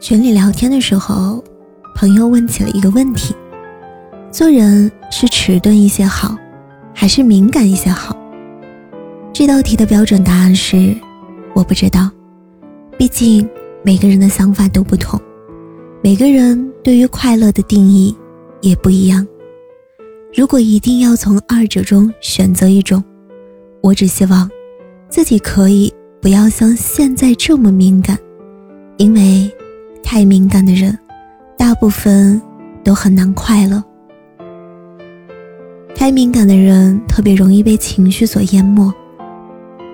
群里聊天的时候，朋友问起了一个问题：做人是迟钝一些好，还是敏感一些好？这道题的标准答案是我不知道，毕竟每个人的想法都不同，每个人对于快乐的定义也不一样。如果一定要从二者中选择一种，我只希望自己可以不要像现在这么敏感，因为太敏感的人，大部分都很难快乐。太敏感的人特别容易被情绪所淹没，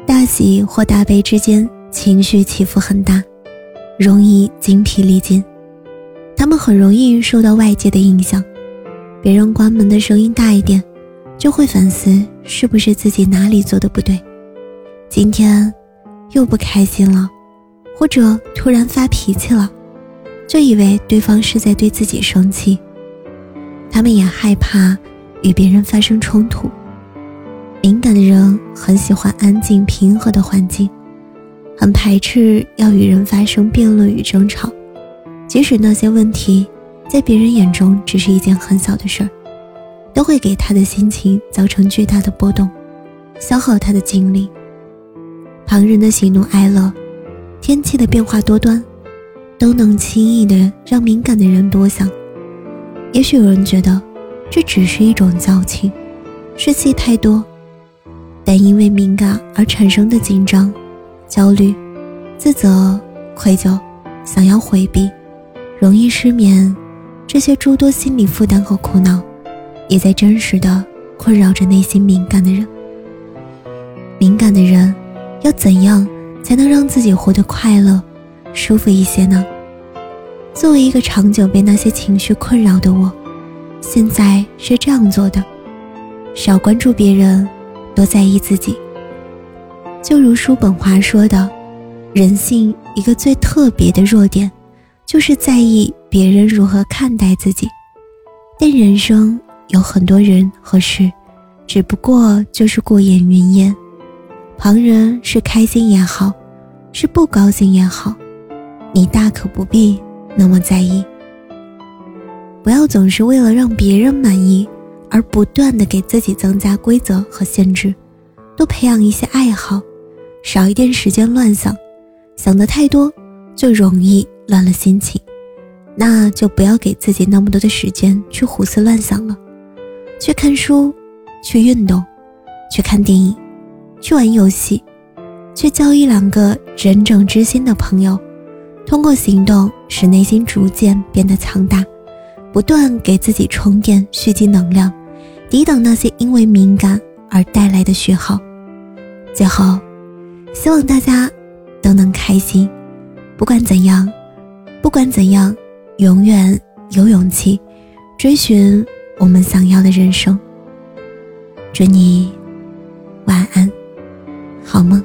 大喜或大悲之间情绪起伏很大，容易精疲力尽。他们很容易受到外界的影响，别人关门的声音大一点，就会反思是不是自己哪里做的不对，今天又不开心了，或者突然发脾气了，就以为对方是在对自己生气。他们也害怕与别人发生冲突。敏感的人很喜欢安静平和的环境，很排斥要与人发生辩论与争吵，即使那些问题在别人眼中只是一件很小的事儿，都会给他的心情造成巨大的波动，消耗他的精力。旁人的喜怒哀乐，天气的变化多端，都能轻易地让敏感的人多想。也许有人觉得这只是一种矫情，是戏太多，但因为敏感而产生的紧张、焦虑、自责、愧疚、想要回避、容易失眠，这些诸多心理负担和苦恼，也在真实地困扰着内心敏感的人。敏感的人要怎样才能让自己活得快乐舒服一些呢？作为一个长久被那些情绪困扰的我，现在是这样做的：少关注别人，多在意自己。就如叔本华说的，人性一个最特别的弱点，就是在意别人如何看待自己。但人生有很多人和事，只不过就是过眼云烟，旁人是开心也好，是不高兴也好，你大可不必那么在意。不要总是为了让别人满意而不断地给自己增加规则和限制，多培养一些爱好，少一点时间乱想，想得太多就容易乱了心情，那就不要给自己那么多的时间去胡思乱想了。去看书，去运动，去看电影，去玩游戏，去交一两个真正知心的朋友，通过行动使内心逐渐变得强大，不断给自己充电，蓄积能量，抵挡那些因为敏感而带来的虚耗。最后，希望大家都能开心，不管怎样，永远有勇气追寻我们想要的人生。祝你晚安，好梦。